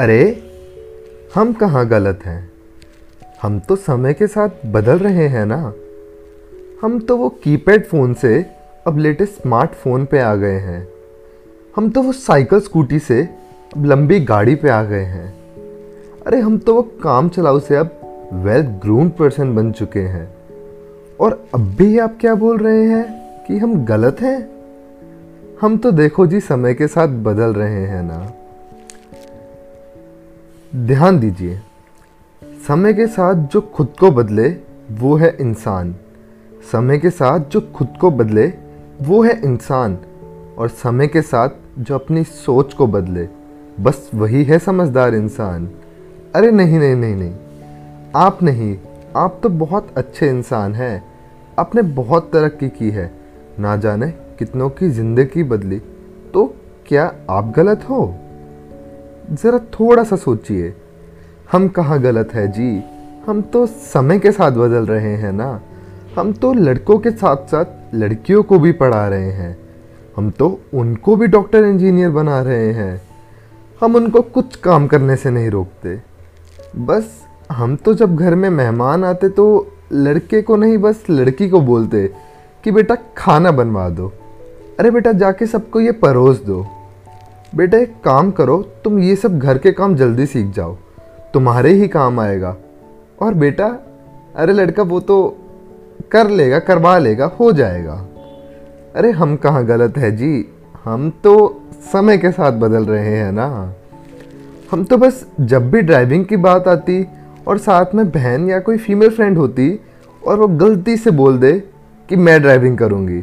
अरे हम कहाँ गलत हैं, हम तो समय के साथ बदल रहे हैं ना। हम तो वो कीपैड फ़ोन से अब लेटेस्ट स्मार्टफोन पे आ गए हैं। हम तो वो साइकिल स्कूटी से अब लंबी गाड़ी पे आ गए हैं। अरे हम तो वो काम चलाऊ से अब वेल ग्रूम्ड पर्सन बन चुके हैं। और अब भी आप क्या बोल रहे हैं कि हम गलत हैं? हम तो देखो जी समय के साथ बदल रहे हैं ना। ध्यान दीजिए, समय के साथ जो खुद को बदले वो है इंसान। समय के साथ जो खुद को बदले वो है इंसान। और समय के साथ जो अपनी सोच को बदले बस वही है समझदार इंसान। अरे नहीं नहीं नहीं नहीं, आप नहीं, आप तो बहुत अच्छे इंसान हैं। आपने बहुत तरक्की की है, ना जाने कितनों की ज़िंदगी बदली। तो क्या आप गलत हो? ज़रा थोड़ा सा सोचिए, हम कहाँ गलत है जी? हम तो समय के साथ बदल रहे हैं ना। हम तो लड़कों के साथ साथ लड़कियों को भी पढ़ा रहे हैं। हम तो उनको भी डॉक्टर इंजीनियर बना रहे हैं। हम उनको कुछ काम करने से नहीं रोकते। बस हम तो जब घर में मेहमान आते तो लड़के को नहीं बस लड़की को बोलते कि बेटा खाना बनवा दो, अरे बेटा जाके सबको ये परोस दो, बेटा एक काम करो तुम ये सब घर के काम जल्दी सीख जाओ, तुम्हारे ही काम आएगा। और बेटा, अरे लड़का वो तो कर लेगा, करवा लेगा, हो जाएगा। अरे हम कहाँ गलत है जी? हम तो समय के साथ बदल रहे हैं ना। हम तो बस जब भी ड्राइविंग की बात आती और साथ में बहन या कोई फीमेल फ्रेंड होती और वो गलती से बोल दे कि मैं ड्राइविंग करूँगी,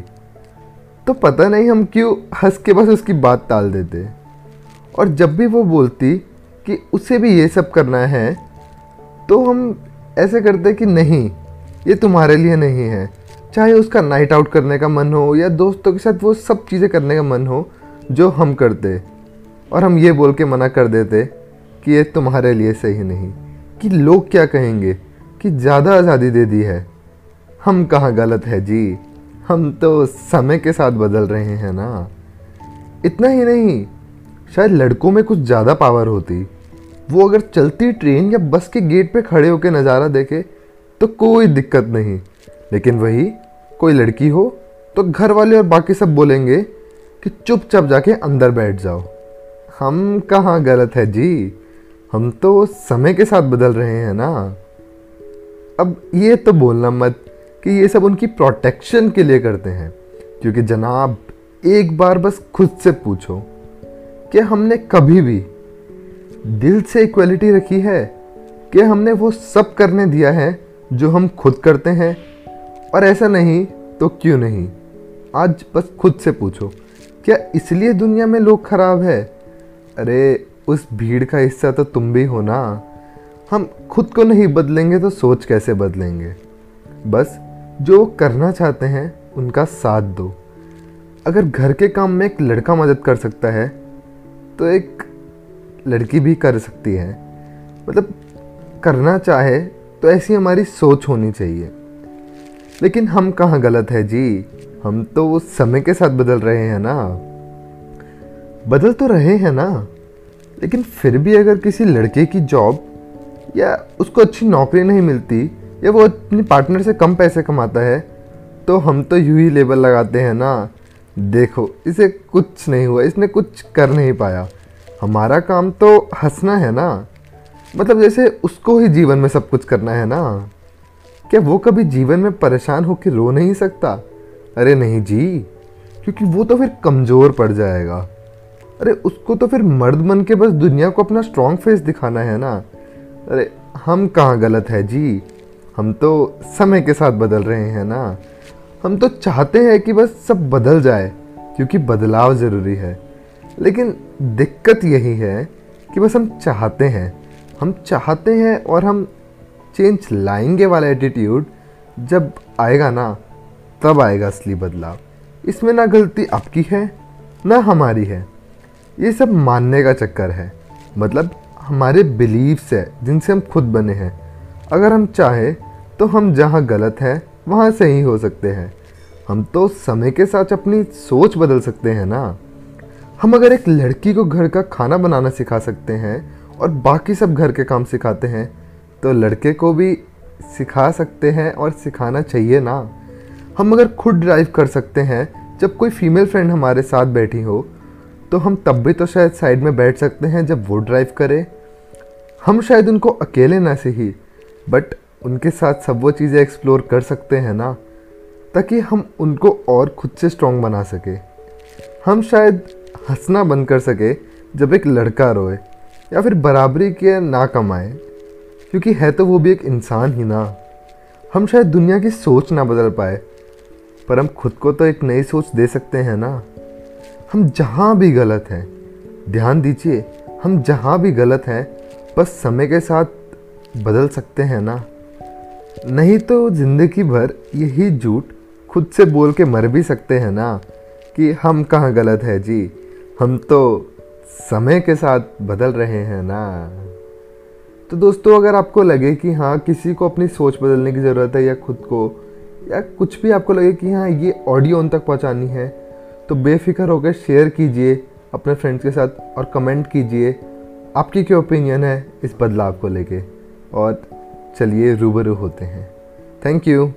तो पता नहीं हम क्यों हंस के बस उसकी बात टाल देते। और जब भी वो बोलती कि उसे भी ये सब करना है तो हम ऐसे करते कि नहीं ये तुम्हारे लिए नहीं है। चाहे उसका नाइट आउट करने का मन हो या दोस्तों के साथ वो सब चीज़ें करने का मन हो जो हम करते, और हम ये बोल के मना कर देते कि ये तुम्हारे लिए सही नहीं, कि लोग क्या कहेंगे, कि ज़्यादा आज़ादी दे दी है। हम कहाँ गलत है जी? हम तो समय के साथ बदल रहे हैं ना। इतना ही नहीं, शायद लड़कों में कुछ ज़्यादा पावर होती। वो अगर चलती ट्रेन या बस के गेट पे खड़े होकर नज़ारा देखे तो कोई दिक्कत नहीं, लेकिन वही कोई लड़की हो तो घर वाले और बाकी सब बोलेंगे कि चुपचाप जाके अंदर बैठ जाओ। हम कहाँ गलत है जी? हम तो समय के साथ बदल रहे हैं ना। अब ये तो बोलना मत कि ये सब उनकी प्रोटेक्शन के लिए करते हैं, क्योंकि जनाब एक बार बस खुद से पूछो कि हमने कभी भी दिल से इक्वलिटी रखी है? कि हमने वो सब करने दिया है जो हम खुद करते हैं? और ऐसा नहीं तो क्यों नहीं? आज बस खुद से पूछो, क्या इसलिए दुनिया में लोग खराब है? अरे उस भीड़ का हिस्सा तो तुम भी हो ना। हम खुद को नहीं बदलेंगे तो सोच कैसे बदलेंगे? बस जो करना चाहते हैं उनका साथ दो। अगर घर के काम में एक लड़का मदद कर सकता है तो एक लड़की भी कर सकती है, मतलब करना चाहे तो ऐसी हमारी सोच होनी चाहिए। लेकिन हम कहाँ गलत है जी? हम तो वो समय के साथ बदल रहे हैं ना। बदल तो रहे हैं ना, लेकिन फिर भी अगर किसी लड़के की जॉब या उसको अच्छी नौकरी नहीं मिलती या वो अपने पार्टनर से कम पैसे कमाता है तो हम तो यूं ही लेबल लगाते हैं ना, देखो इसे कुछ नहीं हुआ, इसने कुछ कर नहीं पाया। हमारा काम तो हंसना है ना, मतलब जैसे उसको ही जीवन में सब कुछ करना है ना। क्या वो कभी जीवन में परेशान होकर रो नहीं सकता? अरे नहीं जी, क्योंकि वो तो फिर कमज़ोर पड़ जाएगा। अरे उसको तो फिर मर्द बन के बस दुनिया को अपना स्ट्रॉन्ग फेस दिखाना है ना। अरे हम कहाँ गलत है जी? हम तो समय के साथ बदल रहे हैं ना। हम तो चाहते हैं कि बस सब बदल जाए, क्योंकि बदलाव ज़रूरी है। लेकिन दिक्कत यही है कि बस हम चाहते हैं और हम चेंज लाएंगे वाला एटीट्यूड जब आएगा ना, तब आएगा असली बदलाव। इसमें ना गलती आपकी है ना हमारी है, ये सब मानने का चक्कर है, मतलब हमारे बिलीव्स है जिनसे हम खुद बने हैं। अगर हम चाहें तो हम जहाँ गलत हैं वहाँ सही हो सकते हैं। हम तो समय के साथ अपनी सोच बदल सकते हैं ना। हम अगर एक लड़की को घर का खाना बनाना सिखा सकते हैं और बाकी सब घर के काम सिखाते हैं, तो लड़के को भी सिखा सकते हैं और सिखाना चाहिए ना। हम अगर खुद ड्राइव कर सकते हैं, जब कोई फीमेल फ्रेंड हमारे साथ बैठी हो तो हम तब भी तो शायद साइड में बैठ सकते हैं जब वो ड्राइव करे। हम शायद उनको अकेले ना सही बट उनके साथ सब वो चीज़ें एक्सप्लोर कर सकते हैं ना, ताकि हम उनको और खुद से स्ट्रॉन्ग बना सके। हम शायद हंसना बंद कर सके जब एक लड़का रोए या फिर बराबरी के ना कमाए, क्योंकि है तो वो भी एक इंसान ही ना। हम शायद दुनिया की सोच ना बदल पाए, पर हम खुद को तो एक नई सोच दे सकते हैं ना। हम जहाँ भी गलत हैं, ध्यान दीजिए, हम जहाँ भी गलत हैं बस समय के साथ बदल सकते हैं ना। नहीं तो ज़िंदगी भर यही झूठ खुद से बोल के मर भी सकते हैं ना कि हम कहाँ गलत है जी, हम तो समय के साथ बदल रहे हैं ना। तो दोस्तों, अगर आपको लगे कि हाँ किसी को अपनी सोच बदलने की ज़रूरत है या खुद को, या कुछ भी आपको लगे कि हाँ ये ऑडियो उन तक पहुँचानी है, तो बेफिक्र होकर शेयर कीजिए अपने फ्रेंड्स के साथ और कमेंट कीजिए आपकी क्या ओपिनियन है इस बदलाव को लेके, और चलिए रूबरू होते हैं। Thank you.